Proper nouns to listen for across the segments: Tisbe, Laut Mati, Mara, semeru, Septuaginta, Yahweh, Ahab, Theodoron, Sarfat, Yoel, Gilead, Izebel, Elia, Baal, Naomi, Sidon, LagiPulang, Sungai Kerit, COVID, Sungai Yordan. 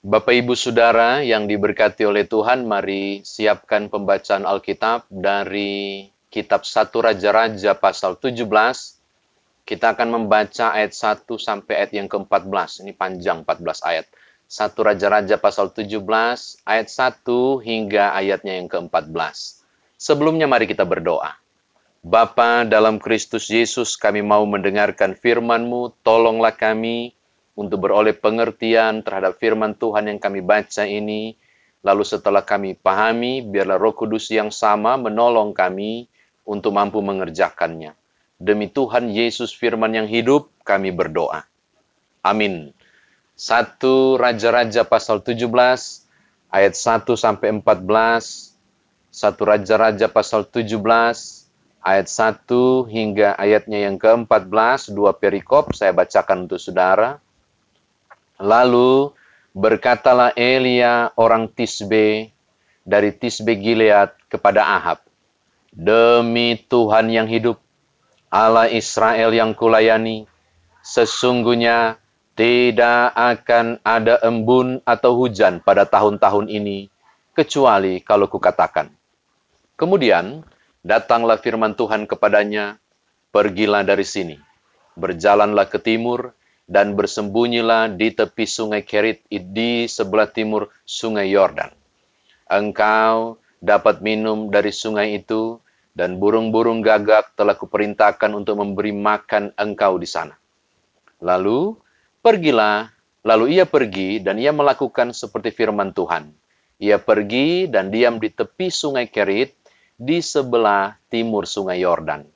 Bapak, Ibu, Saudara yang diberkati oleh Tuhan, mari siapkan pembacaan Alkitab dari Kitab 1 Raja-Raja pasal 17. Kita akan membaca ayat 1 sampai ayat yang ke-14. Ini panjang 14 ayat. 1 Raja-Raja pasal 17, ayat 1 hingga ayatnya yang ke-14. Sebelumnya mari kita berdoa. Bapa dalam Kristus Yesus, kami mau mendengarkan firman-Mu, tolonglah kami untuk beroleh pengertian terhadap firman Tuhan yang kami baca ini. Lalu setelah kami pahami, biarlah Roh Kudus yang sama menolong kami untuk mampu mengerjakannya. Demi Tuhan Yesus firman yang hidup, kami berdoa. Amin. 1 Raja-Raja pasal 17, ayat 1 sampai 14. 1 Raja-Raja pasal 17, ayat 1 hingga ayatnya yang ke-14, dua perikop, saya bacakan untuk saudara. Lalu berkatalah Elia orang Tisbe dari Tisbe Gilead kepada Ahab, demi Tuhan yang hidup, Allah Israel yang kulayani, sesungguhnya tidak akan ada embun atau hujan pada tahun-tahun ini, kecuali kalau kukatakan. Kemudian datanglah firman Tuhan kepadanya, pergilah dari sini, berjalanlah ke timur, dan bersembunyilah di tepi sungai Kerit di sebelah timur sungai Yordan. Engkau dapat minum dari sungai itu, dan burung-burung gagak telah kuperintahkan untuk memberi makan engkau di sana. Lalu pergilah, lalu ia pergi, dan ia melakukan seperti firman Tuhan. Ia pergi dan diam di tepi sungai Kerit di sebelah timur sungai Yordan.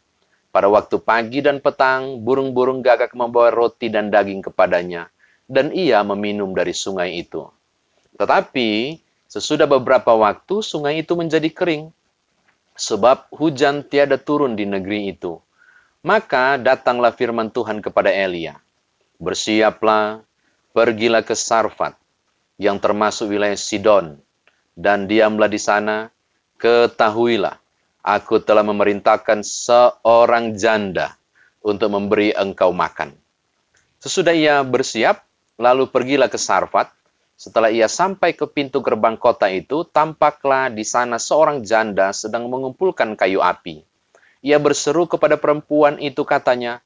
Pada waktu pagi dan petang, burung-burung gagak membawa roti dan daging kepadanya, dan ia meminum dari sungai itu. Tetapi, sesudah beberapa waktu, sungai itu menjadi kering, sebab hujan tiada turun di negeri itu. Maka datanglah firman Tuhan kepada Elia, bersiaplah, pergilah ke Sarfat, yang termasuk wilayah Sidon, dan diamlah di sana, ketahuilah, Aku telah memerintahkan seorang janda untuk memberi engkau makan. Sesudah ia bersiap, lalu pergilah ke Sarfat. Setelah ia sampai ke pintu gerbang kota itu, tampaklah di sana seorang janda sedang mengumpulkan kayu api. Ia berseru kepada perempuan itu katanya,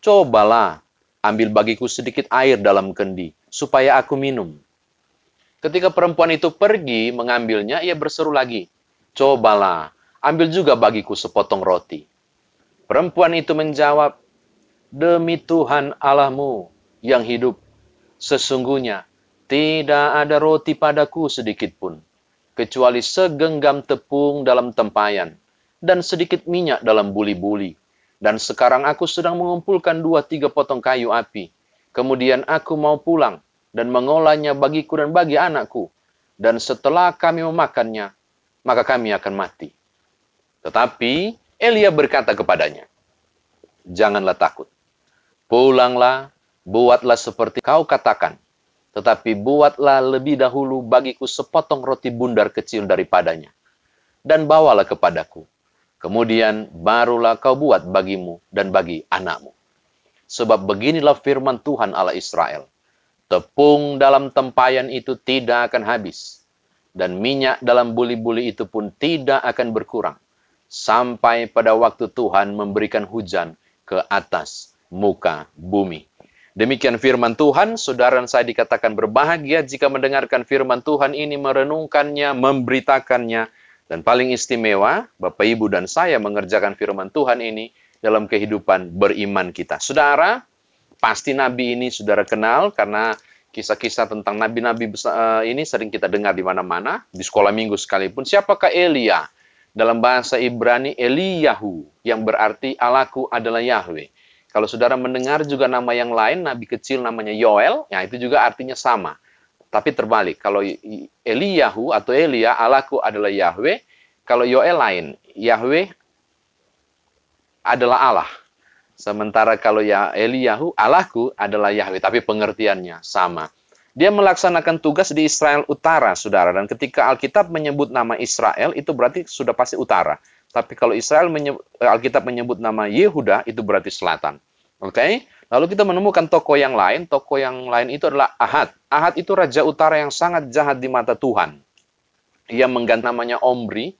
cobalah, ambil bagiku sedikit air dalam kendi, supaya aku minum. Ketika perempuan itu pergi mengambilnya, ia berseru lagi, cobalah, ambil juga bagiku sepotong roti. Perempuan itu menjawab, demi Tuhan Allahmu yang hidup, sesungguhnya tidak ada roti padaku sedikitpun, kecuali segenggam tepung dalam tempayan, dan sedikit minyak dalam buli-buli. Dan sekarang aku sedang mengumpulkan 2-3 potong kayu api. Kemudian aku mau pulang, dan mengolahnya bagiku dan bagi anakku. Dan setelah kami memakannya, maka kami akan mati. Tetapi Elia berkata kepadanya, janganlah takut, pulanglah, buatlah seperti kau katakan, tetapi buatlah lebih dahulu bagiku sepotong roti bundar kecil daripadanya, dan bawalah kepadaku, kemudian barulah kau buat bagimu dan bagi anakmu. Sebab beginilah firman Tuhan Allah Israel, tepung dalam tempayan itu tidak akan habis, dan minyak dalam buli-buli itu pun tidak akan berkurang, sampai pada waktu Tuhan memberikan hujan ke atas muka bumi. Demikian firman Tuhan, saudara dan saya dikatakan berbahagia jika mendengarkan firman Tuhan ini, merenungkannya, memberitakannya, dan paling istimewa, Bapak, Ibu, dan saya mengerjakan firman Tuhan ini dalam kehidupan beriman kita. Saudara, pasti nabi ini saudara kenal, karena kisah-kisah tentang nabi-nabi ini sering kita dengar di mana-mana, di sekolah minggu sekalipun. Siapakah Elia? Dalam bahasa Ibrani, Eliyahu, yang berarti Allahku adalah Yahweh. Kalau saudara mendengar juga nama yang lain, nabi kecil namanya Yoel, ya itu juga artinya sama. Tapi terbalik, kalau Eliyahu atau Elia, Allahku adalah Yahweh. Kalau Yoel lain, Yahweh adalah Allah. Sementara kalau Eliyahu, Allahku adalah Yahweh, tapi pengertiannya sama. Dia melaksanakan tugas di Israel Utara, saudara. Dan ketika Alkitab menyebut nama Israel, itu berarti sudah pasti utara. Tapi kalau Alkitab menyebut nama Yehuda, itu berarti selatan. Oke? Lalu kita menemukan tokoh yang lain itu adalah Ahab. Ahab itu raja utara yang sangat jahat di mata Tuhan. Ia mengganti namanya Omri,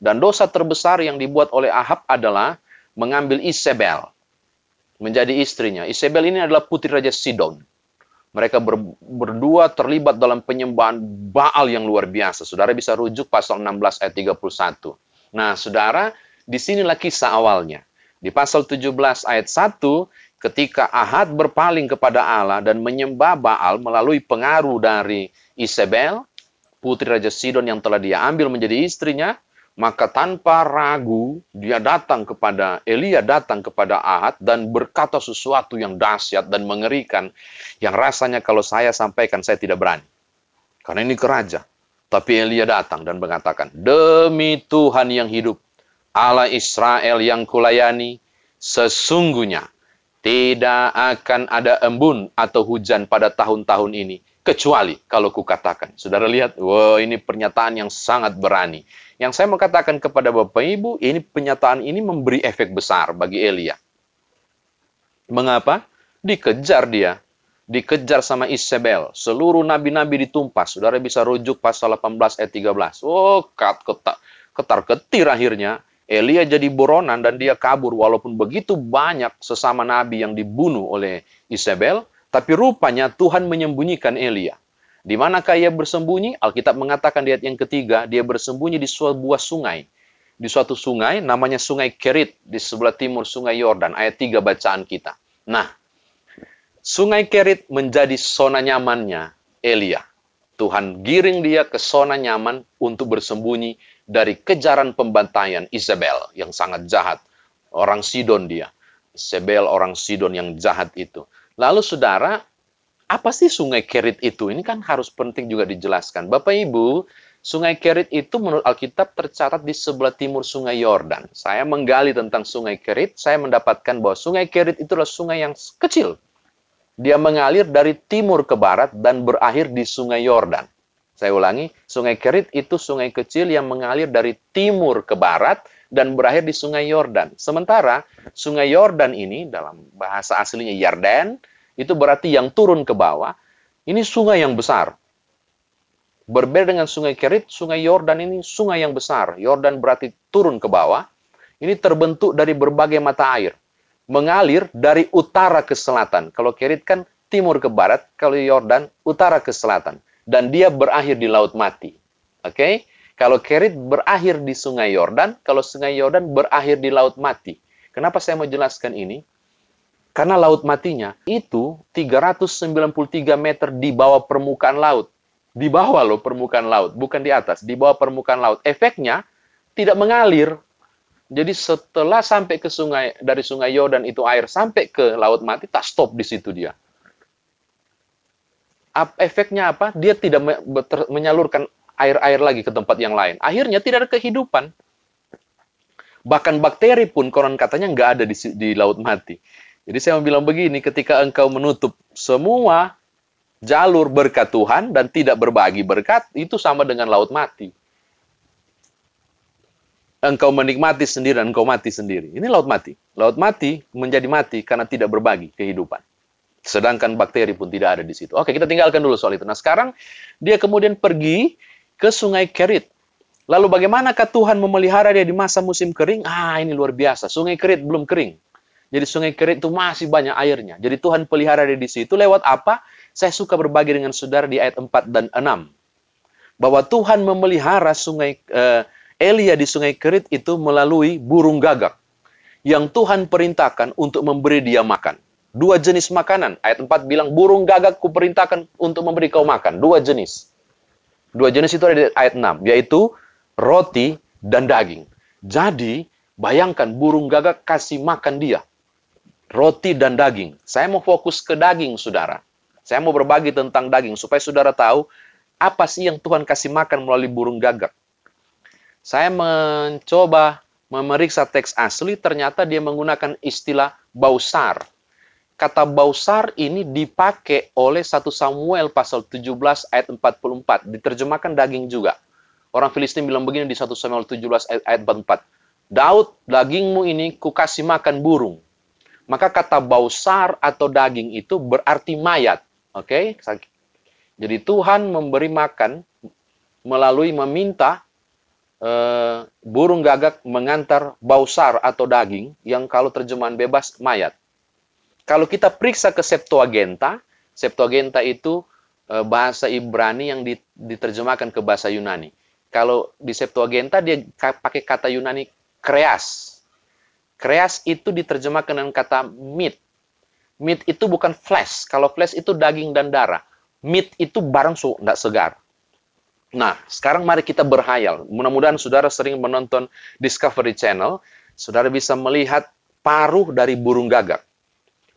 dan dosa terbesar yang dibuat oleh Ahab adalah mengambil Izebel menjadi istrinya. Izebel ini adalah putri raja Sidon. Mereka berdua terlibat dalam penyembahan Baal yang luar biasa. Saudara bisa rujuk pasal 16 ayat 31. Nah, saudara, disinilah kisah awalnya. Di pasal 17 ayat 1, ketika Ahab berpaling kepada Allah dan menyembah Baal melalui pengaruh dari Izebel, putri raja Sidon yang telah dia ambil menjadi istrinya, maka tanpa ragu dia datang kepada Elia, datang kepada Ahab dan berkata sesuatu yang dahsyat dan mengerikan, yang rasanya kalau saya sampaikan saya tidak berani, karena ini kerajaan. Tapi Elia datang dan mengatakan, "Demi Tuhan yang hidup, Allah Israel yang kulayani, sesungguhnya tidak akan ada embun atau hujan pada tahun-tahun ini, kecuali kalau kukatakan." Saudara lihat, wow, ini pernyataan yang sangat berani. Yang saya mau katakan kepada Bapak Ibu, ini pernyataan ini memberi efek besar bagi Elia. Mengapa? Dikejar dia. Dikejar sama Izebel. Seluruh nabi-nabi ditumpas. Saudara bisa rujuk pasal 18 ayat 13. Oh, ketar-ketir akhirnya. Elia jadi buronan dan dia kabur, walaupun begitu banyak sesama nabi yang dibunuh oleh Izebel, tapi rupanya Tuhan menyembunyikan Elia. Di manakah ia bersembunyi? Alkitab mengatakan di ayat yang ketiga, dia bersembunyi di sebuah sungai. Di suatu sungai, namanya Sungai Kerit, di sebelah timur Sungai Yordan, ayat 3 bacaan kita. Nah, Sungai Kerit menjadi zona nyamannya Elia. Tuhan giring dia ke zona nyaman untuk bersembunyi dari kejaran pembantaian Izebel yang sangat jahat. Orang Sidon dia. Izebel orang Sidon yang jahat itu. Lalu saudara, apa sih Sungai Kerit itu? Ini kan harus penting juga dijelaskan. Bapak Ibu, Sungai Kerit itu menurut Alkitab tercatat di sebelah timur Sungai Yordan. Saya menggali tentang Sungai Kerit, saya mendapatkan bahwa Sungai Kerit itu adalah sungai yang kecil. Dia mengalir dari timur ke barat dan berakhir di Sungai Yordan. Saya ulangi, Sungai Kerit itu sungai kecil yang mengalir dari timur ke barat dan berakhir di Sungai Yordan. Sementara Sungai Yordan ini dalam bahasa aslinya Yarden, itu berarti yang turun ke bawah. Ini sungai yang besar. Berbeda dengan Sungai Kerit, Sungai Yordan ini sungai yang besar. Yordan berarti turun ke bawah. Ini terbentuk dari berbagai mata air. Mengalir dari utara ke selatan. Kalau Kerit kan timur ke barat, kalau Yordan utara ke selatan. Dan dia berakhir di Laut Mati. Oke? Kalau Kerit berakhir di Sungai Yordan, kalau Sungai Yordan berakhir di Laut Mati. Kenapa saya mau jelaskan ini? Karena Laut Matinya itu 393 meter di bawah permukaan laut. Di bawah loh permukaan laut, bukan di atas. Di bawah permukaan laut. Efeknya tidak mengalir. Jadi setelah sampai ke sungai, dari Sungai Yordan itu air sampai ke Laut Mati, tak stop di situ dia. Efeknya apa? Dia tidak menyalurkan air-air lagi ke tempat yang lain. Akhirnya tidak ada kehidupan. Bahkan bakteri pun konon katanya nggak ada di Laut Mati. Jadi saya mau bilang begini, ketika engkau menutup semua jalur berkat Tuhan dan tidak berbagi berkat, itu sama dengan Laut Mati. Engkau menikmati sendiri dan engkau mati sendiri. Ini Laut Mati. Laut Mati menjadi mati karena tidak berbagi kehidupan. Sedangkan bakteri pun tidak ada di situ. Oke, kita tinggalkan dulu soal itu. Nah, sekarang dia kemudian pergi ke Sungai Kerit. Lalu bagaimanakah Tuhan memelihara dia di masa musim kering? Ah, ini luar biasa. Sungai Kerit belum kering. Jadi Sungai Kerit itu masih banyak airnya. Jadi Tuhan pelihara dia di situ lewat apa? Saya suka berbagi dengan saudara di ayat 4 dan 6. Bahwa Tuhan memelihara Sungai Elia di Sungai Kerit itu melalui burung gagak yang Tuhan perintahkan untuk memberi dia makan. Dua jenis makanan. Ayat 4 bilang, burung gagak kuperintahkan untuk memberi kau makan. Dua jenis. Dua jenis itu ada di ayat 6. Yaitu roti dan daging. Jadi, bayangkan burung gagak kasih makan dia. Roti dan daging. Saya mau fokus ke daging, saudara. Saya mau berbagi tentang daging. Supaya saudara tahu, apa sih yang Tuhan kasih makan melalui burung gagak. Saya mencoba memeriksa teks asli. Ternyata dia menggunakan istilah bausar. Kata bausar ini dipakai oleh 1 Samuel pasal 17 ayat 44. Diterjemahkan daging juga. Orang Filistin bilang begini di 1 Samuel 17 ayat 44. Daud, dagingmu ini kukasih makan burung. Maka kata bausar atau daging itu berarti mayat. Oke? Jadi Tuhan memberi makan melalui meminta burung gagak mengantar bausar atau daging yang kalau terjemahan bebas mayat. Kalau kita periksa ke Septuaginta, Septuaginta itu bahasa Ibrani yang diterjemahkan ke bahasa Yunani. Kalau di Septuaginta dia pakai kata Yunani kreas. Kreas itu diterjemahkan dengan kata meat. Meat itu bukan flesh. Kalau flesh itu daging dan darah. Meat itu barang tidak segar. Nah, sekarang mari kita berhayal. Mudah-mudahan saudara sering menonton Discovery Channel. Saudara bisa melihat paruh dari burung gagak.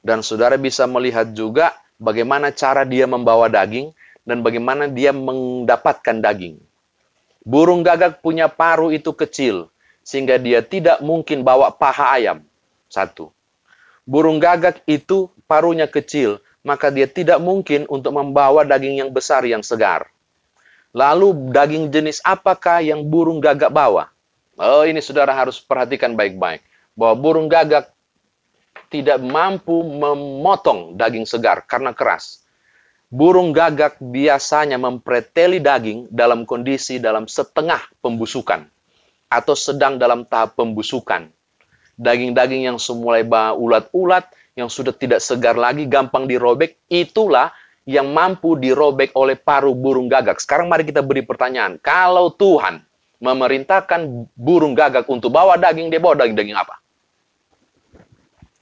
Dan saudara bisa melihat juga bagaimana cara dia membawa daging dan bagaimana dia mendapatkan daging. Burung gagak punya paruh itu kecil, sehingga dia tidak mungkin bawa paha ayam. Satu. Burung gagak itu paruhnya kecil, maka dia tidak mungkin untuk membawa daging yang besar yang segar. Lalu daging jenis apakah yang burung gagak bawa? Oh, ini saudara harus perhatikan baik-baik. Bahwa burung gagak tidak mampu memotong daging segar karena keras. Burung gagak biasanya mempreteli daging dalam kondisi dalam setengah pembusukan. Atau sedang dalam tahap pembusukan. Daging-daging yang semula ulat-ulat, yang sudah tidak segar lagi, gampang dirobek, itulah yang mampu dirobek oleh paruh burung gagak. Sekarang mari kita beri pertanyaan. Kalau Tuhan memerintahkan burung gagak untuk bawa daging, dia bawa daging-daging apa?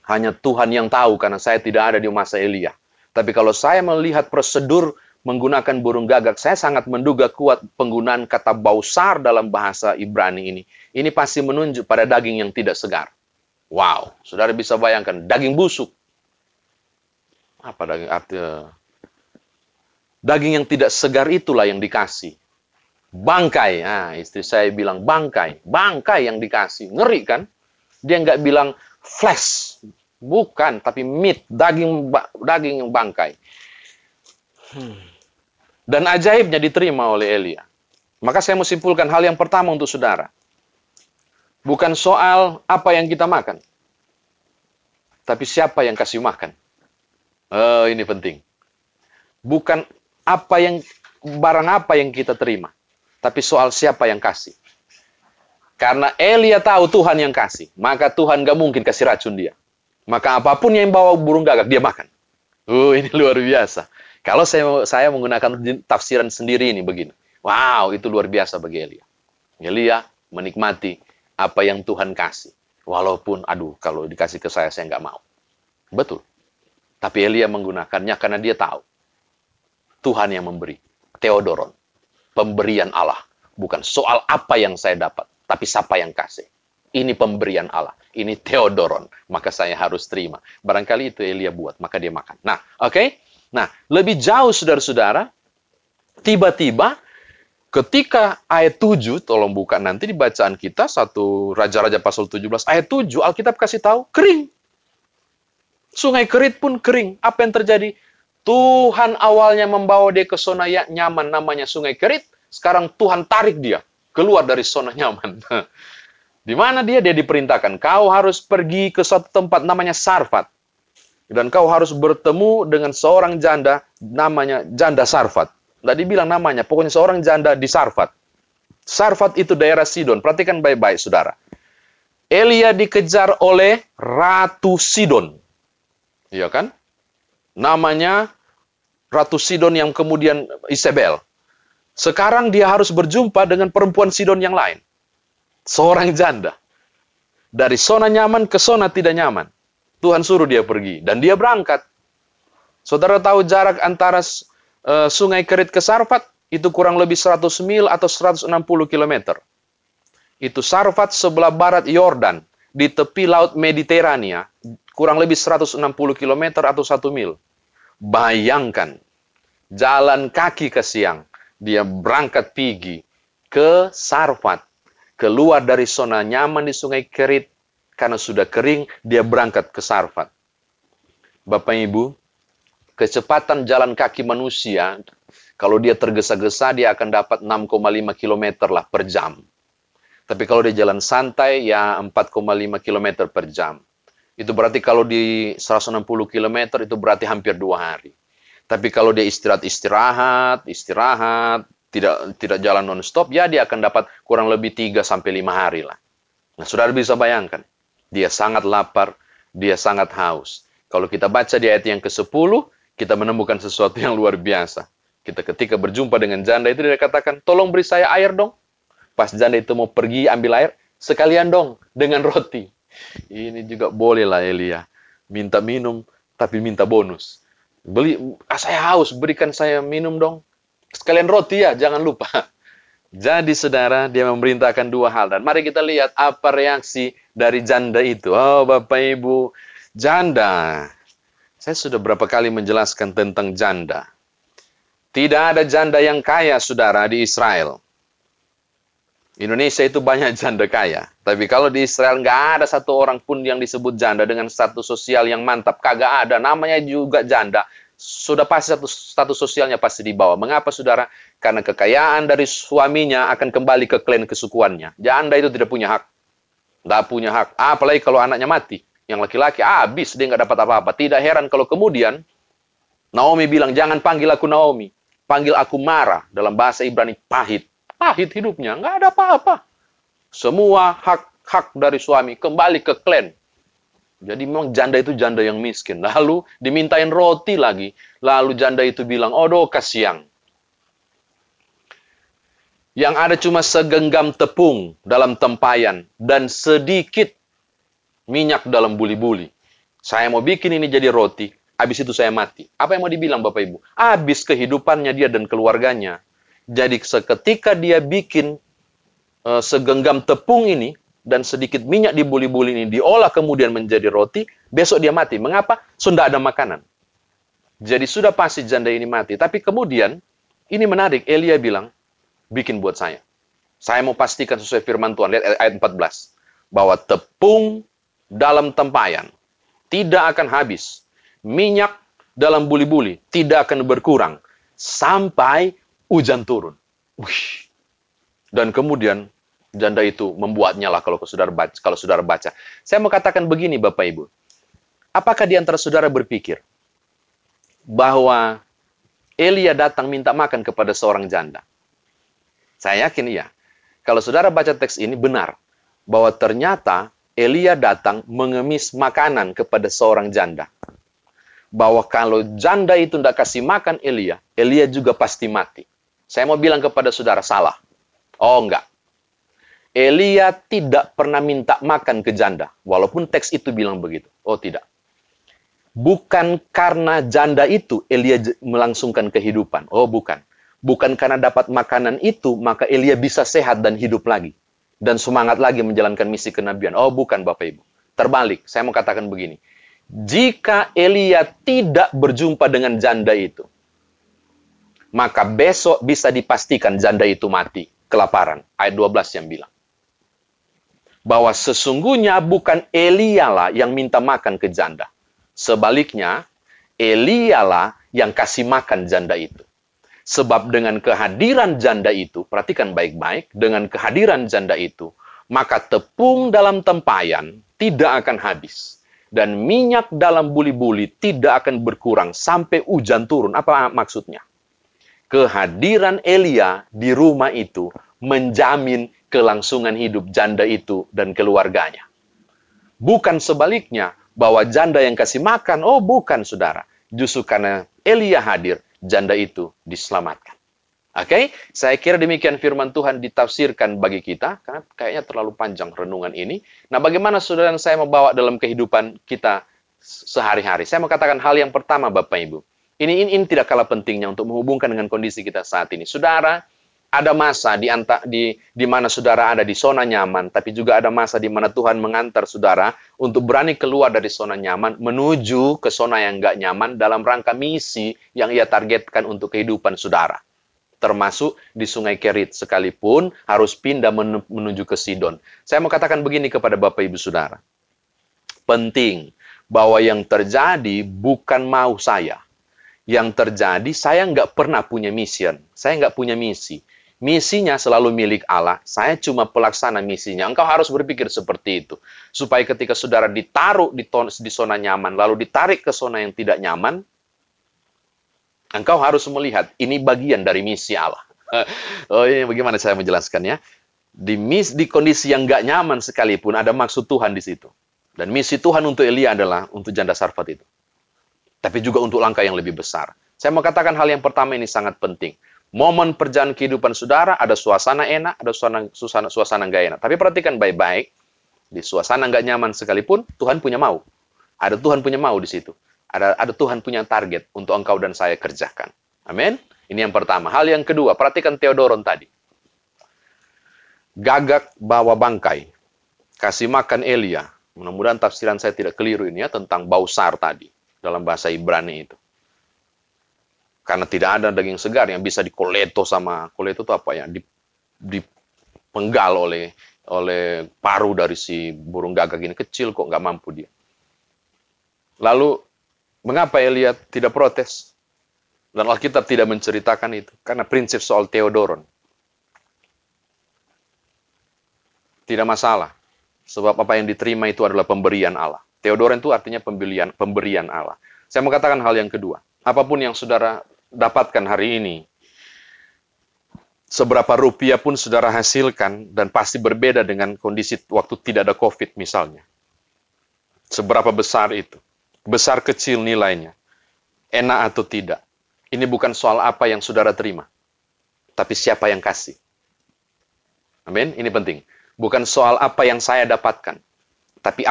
Hanya Tuhan yang tahu, karena saya tidak ada di masa Elia. Tapi kalau saya melihat prosedur menggunakan burung gagak, saya sangat menduga kuat penggunaan kata bausar dalam bahasa Ibrani ini. Ini pasti menunjuk pada daging yang tidak segar. Wow, saudara bisa bayangkan, daging busuk. Apa daging artinya? Daging yang tidak segar itulah yang dikasih. Bangkai. Nah, istri saya bilang bangkai. Bangkai yang dikasih. Ngeri kan? Dia nggak bilang flesh. Bukan, tapi meat. Daging yang bangkai. Dan ajaibnya diterima oleh Elia. Maka saya mau simpulkan hal yang pertama untuk saudara. Bukan soal apa yang kita makan. Tapi siapa yang kasih makan. Oh, ini penting. Bukan apa yang barang apa yang kita terima, tapi soal siapa yang kasih. Karena Elia tahu Tuhan yang kasih, maka Tuhan gak mungkin kasih racun dia. Maka apapun yang bawa burung gagak dia makan. Ini luar biasa. Kalau saya menggunakan tafsiran sendiri ini begini. Wow, itu luar biasa bagi Elia. Elia menikmati apa yang Tuhan kasih. Walaupun aduh, kalau dikasih ke saya nggak mau. Betul. Tapi Elia menggunakannya karena dia tahu Tuhan yang memberi. Theodoron. Pemberian Allah. Bukan soal apa yang saya dapat, tapi siapa yang kasih. Ini pemberian Allah. Ini Theodoron. Maka saya harus terima. Barangkali itu Elia buat, maka dia makan. Nah, oke? Nah, lebih jauh saudara-saudara, tiba-tiba ketika ayat 7, tolong buka nanti di bacaan kita, 1 Raja-Raja pasal 17, ayat 7, Alkitab kasih tahu, kering. Sungai Kerit pun kering. Apa yang terjadi? Tuhan awalnya membawa dia ke zona nyaman, namanya Sungai Kerit. Sekarang Tuhan tarik dia keluar dari zona nyaman. Di mana dia diperintahkan, kau harus pergi ke suatu tempat namanya Sarfat. Dan kau harus bertemu dengan seorang janda, namanya janda Sarfat. Tidak dibilang namanya, pokoknya seorang janda di Sarfat. Sarfat itu daerah Sidon. Perhatikan baik-baik, saudara. Elia dikejar oleh Ratu Sidon. Iya kan? Namanya Ratu Sidon yang kemudian Izebel. Sekarang dia harus berjumpa dengan perempuan Sidon yang lain. Seorang janda. Dari zona nyaman ke zona tidak nyaman. Tuhan suruh dia pergi. Dan dia berangkat. Saudara tahu jarak antara Sungai Kerit ke Sarfat? Itu kurang lebih 100 mil atau 160 km. Itu Sarfat sebelah barat Yordan. Di tepi Laut Mediterania. Kurang lebih 160 km atau 1 mil. Bayangkan, jalan kaki ke siang, dia berangkat pergi ke Sarfat, keluar dari zona nyaman di Sungai Kerit, karena sudah kering, dia berangkat ke Sarfat. Bapak Ibu, kecepatan jalan kaki manusia, kalau dia tergesa-gesa, dia akan dapat 6,5 km lah per jam. Tapi kalau dia jalan santai, ya 4,5 km per jam. Itu berarti kalau di 160 km itu berarti hampir 2 hari. Tapi kalau dia istirahat, tidak jalan non-stop, ya dia akan dapat kurang lebih 3 sampai 5 hari lah. Nah, saudara bisa bayangkan, dia sangat lapar, dia sangat haus. Kalau kita baca di ayat yang ke-10, kita menemukan sesuatu yang luar biasa. Kita ketika berjumpa dengan janda itu, dia katakan, tolong beri saya air dong. Pas janda itu mau pergi ambil air, sekalian dong dengan roti. Ini juga boleh lah Elia, minta minum tapi minta bonus. Beli, saya haus, berikan saya minum dong. Sekalian roti ya, jangan lupa. Jadi saudara, dia memerintahkan 2 hal. Dan mari kita lihat apa reaksi dari janda itu. Oh Bapak Ibu, janda. Saya sudah berapa kali menjelaskan tentang janda. Tidak ada janda yang kaya saudara di Israel. Indonesia itu banyak janda kaya. Tapi kalau di Israel nggak ada satu orang pun yang disebut janda dengan status sosial yang mantap. Kagak ada, namanya juga janda. Sudah pasti status sosialnya pasti di bawah. Mengapa saudara? Karena kekayaan dari suaminya akan kembali ke klan kesukuannya. Janda itu tidak punya hak. Nggak punya hak. Apalagi kalau anaknya mati. Yang laki-laki habis, dia nggak dapat apa-apa. Tidak heran kalau kemudian Naomi bilang, jangan panggil aku Naomi. Panggil aku Mara. Dalam bahasa Ibrani, pahit. Pahit hidupnya, nggak ada apa-apa. Semua hak-hak dari suami kembali ke klan. Jadi memang janda itu janda yang miskin. Lalu dimintain roti lagi. Lalu janda itu bilang, odoh kasihan. Yang ada cuma segenggam tepung dalam tempayan dan sedikit minyak dalam buli-buli. Saya mau bikin ini jadi roti, habis itu saya mati. Apa yang mau dibilang Bapak Ibu? Habis kehidupannya dia dan keluarganya. Jadi seketika dia bikin segenggam tepung ini dan sedikit minyak di buli-buli ini diolah kemudian menjadi roti, besok dia mati. Mengapa? Sudah ada makanan. Jadi sudah pasti janda ini mati. Tapi kemudian, ini menarik, Elia bilang, bikin buat saya. Saya mau pastikan sesuai firman Tuhan. Lihat ayat 14. Bahwa tepung dalam tempayan tidak akan habis. Minyak dalam buli-buli tidak akan berkurang. Sampai hujan turun. Wih. Dan kemudian janda itu membuatnya lah kalau saudara baca. Saya mau katakan begini Bapak Ibu. Apakah di antara saudara berpikir bahwa Elia datang minta makan kepada seorang janda? Saya yakin iya. Kalau saudara baca teks ini benar bahwa ternyata Elia datang mengemis makanan kepada seorang janda. Bahwa kalau janda itu tidak kasih makan Elia, Elia juga pasti mati. Saya mau bilang kepada saudara, salah. Oh, enggak. Elia tidak pernah minta makan ke janda. Walaupun teks itu bilang begitu. Oh, tidak. Bukan karena janda itu, Elia melangsungkan kehidupan. Oh, bukan. Bukan karena dapat makanan itu, maka Elia bisa sehat dan hidup lagi. Dan semangat lagi menjalankan misi kenabian. Oh, bukan Bapak Ibu. Terbalik, saya mau katakan begini. Jika Elia tidak berjumpa dengan janda itu, maka besok bisa dipastikan janda itu mati kelaparan. Ayat 12 yang bilang bahwa sesungguhnya bukan Elia lah yang minta makan ke janda. Sebaliknya, Elia lah yang kasih makan janda itu. Sebab dengan kehadiran janda itu, perhatikan baik-baik, dengan kehadiran janda itu, maka tepung dalam tempayan tidak akan habis. Dan minyak dalam buli-buli tidak akan berkurang sampai hujan turun. Apa maksudnya? Kehadiran Elia di rumah itu menjamin kelangsungan hidup janda itu dan keluarganya. Bukan sebaliknya, bahwa janda yang kasih makan, oh bukan saudara. Justru karena Elia hadir, janda itu diselamatkan. Oke, saya kira demikian firman Tuhan ditafsirkan bagi kita, karena kayaknya terlalu panjang renungan ini. Nah, bagaimana saudara dan saya membawa dalam kehidupan kita sehari-hari? Saya mau katakan hal yang pertama, Bapak Ibu. Ini tidak kalah pentingnya untuk menghubungkan dengan kondisi kita saat ini. Saudara, ada masa di mana saudara ada di zona nyaman, tapi juga ada masa di mana Tuhan mengantar saudara untuk berani keluar dari zona nyaman menuju ke zona yang nggak nyaman dalam rangka misi yang ia targetkan untuk kehidupan saudara. Termasuk di Sungai Kerit sekalipun harus pindah menuju ke Sidon. Saya mau katakan begini kepada Bapak Ibu Saudara. Penting bahwa yang terjadi bukan mau saya. Yang terjadi, saya nggak pernah punya misi. Misinya selalu milik Allah. Saya cuma pelaksana misinya. Engkau harus berpikir seperti itu. Supaya ketika saudara ditaruh di zona nyaman, lalu ditarik ke zona yang tidak nyaman, engkau harus melihat, ini bagian dari misi Allah. Oh, ini bagaimana saya menjelaskannya? Di kondisi yang nggak nyaman sekalipun, ada maksud Tuhan di situ. Dan misi Tuhan untuk Elia adalah untuk janda Sarfat itu. Tapi juga untuk langkah yang lebih besar. Saya mau katakan hal yang pertama ini sangat penting. Momen perjalanan kehidupan saudara, ada suasana enak, ada suasana nggak enak. Tapi perhatikan baik-baik, di suasana nggak nyaman sekalipun, Tuhan punya mau. Ada Tuhan punya mau di situ. Ada Tuhan punya target untuk engkau dan saya kerjakan. Amin. Ini yang pertama. Hal yang kedua, perhatikan Theodoron tadi. Gagak bawa bangkai, kasih makan Elia. Mudah-mudahan tafsiran saya tidak keliru ini ya, tentang bausar tadi, dalam bahasa Ibrani itu. Karena tidak ada daging segar yang bisa dikoleto sama koleto itu apa ya, dipenggal oleh paru dari si burung gagak ini. Kecil kok, nggak mampu dia. Lalu mengapa Elia tidak protes? Dan Alkitab tidak menceritakan itu karena prinsip soal Theodoron. Tidak masalah. Sebab apa yang diterima itu adalah pemberian Allah. Theodoron itu artinya pemberian Allah. Saya mau katakan hal yang kedua. Apapun yang saudara dapatkan hari ini, seberapa rupiah pun saudara hasilkan, dan pasti berbeda dengan kondisi waktu tidak ada COVID misalnya. Seberapa besar itu, besar kecil nilainya, enak atau tidak. Ini bukan soal apa yang saudara terima, tapi siapa yang kasih. Amin, ini penting. Bukan soal apa yang saya dapatkan, tapi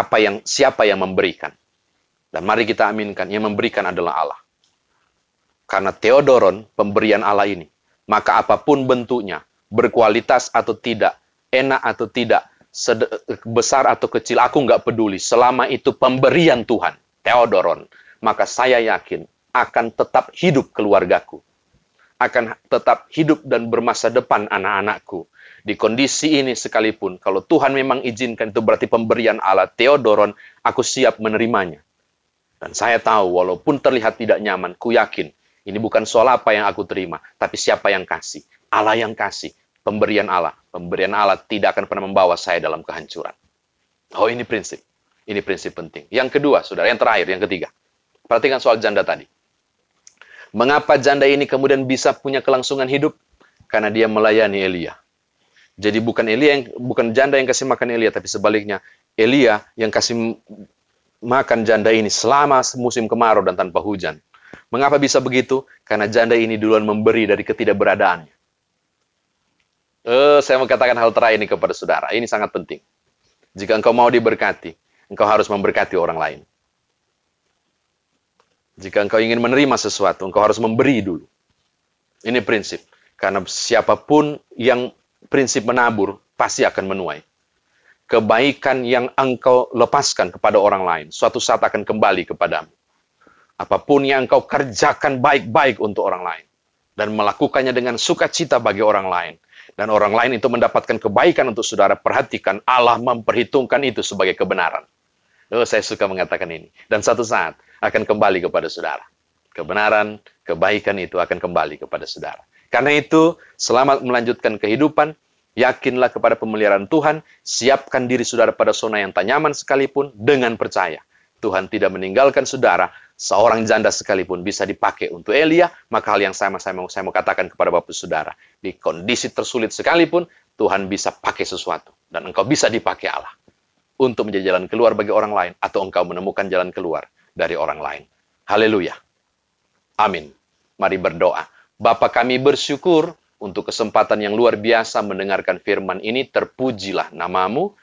siapa yang memberikan. Dan mari kita aminkan, yang memberikan adalah Allah. Karena Theodoron, pemberian Allah ini, maka apapun bentuknya, berkualitas atau tidak, enak atau tidak, besar atau kecil, aku nggak peduli. Selama itu pemberian Tuhan, Theodoron, maka saya yakin akan tetap hidup keluargaku, akan tetap hidup dan bermasa depan anak-anakku. Di kondisi ini sekalipun, kalau Tuhan memang izinkan, itu berarti pemberian Allah, Theodoron, aku siap menerimanya. Dan saya tahu, walaupun terlihat tidak nyaman, ku yakin, ini bukan soal apa yang aku terima, tapi siapa yang kasih. Allah yang kasih, pemberian Allah. Pemberian Allah tidak akan pernah membawa saya dalam kehancuran. Oh, ini prinsip. Ini prinsip penting. Yang kedua, saudara, yang terakhir, yang ketiga. Perhatikan soal janda tadi. Mengapa janda ini kemudian bisa punya kelangsungan hidup? Karena dia melayani Elia. Jadi bukan janda yang kasih makan Elia, tapi sebaliknya, Elia yang kasih makan janda ini selama musim kemarau dan tanpa hujan. Mengapa bisa begitu? Karena janda ini duluan memberi dari ketidakberadaannya. Saya mau katakan hal terakhir ini kepada saudara. Ini sangat penting. Jika engkau mau diberkati, engkau harus memberkati orang lain. Jika engkau ingin menerima sesuatu, engkau harus memberi dulu. Ini prinsip. Karena siapapun yang prinsip menabur, pasti akan menuai. Kebaikan yang engkau lepaskan kepada orang lain, suatu saat akan kembali kepadamu. Apapun yang engkau kerjakan baik-baik untuk orang lain, dan melakukannya dengan sukacita bagi orang lain, dan orang lain itu mendapatkan kebaikan untuk saudara, perhatikan, Allah memperhitungkan itu sebagai kebenaran. Saya suka mengatakan ini. Dan satu saat akan kembali kepada saudara. Kebenaran, kebaikan itu akan kembali kepada saudara. Karena itu, selamat melanjutkan kehidupan, yakinlah kepada pemeliharaan Tuhan, siapkan diri saudara pada zona yang tak nyaman sekalipun, dengan percaya. Tuhan tidak meninggalkan saudara, seorang janda sekalipun bisa dipakai untuk Elia, maka hal yang sama saya mau katakan kepada Bapak Saudara. Di kondisi tersulit sekalipun, Tuhan bisa pakai sesuatu. Dan engkau bisa dipakai Allah untuk menjadi jalan keluar bagi orang lain, atau engkau menemukan jalan keluar dari orang lain. Haleluya. Amin. Mari berdoa. Bapa, kami bersyukur untuk kesempatan yang luar biasa mendengarkan firman ini. Terpujilah namamu.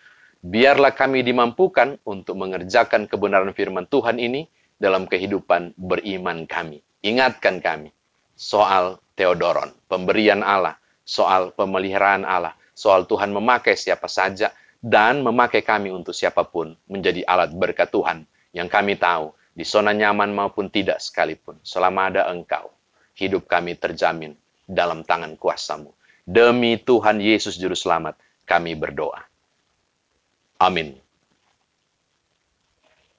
Biarlah kami dimampukan untuk mengerjakan kebenaran firman Tuhan ini dalam kehidupan beriman kami. Ingatkan kami soal Theodoron, pemberian Allah, soal pemeliharaan Allah, soal Tuhan memakai siapa saja, dan memakai kami untuk siapapun menjadi alat berkat Tuhan yang kami tahu, di zona nyaman maupun tidak sekalipun, selama ada Engkau, hidup kami terjamin dalam tangan kuasa-Mu. Demi Tuhan Yesus Juru Selamat, kami berdoa. Amin.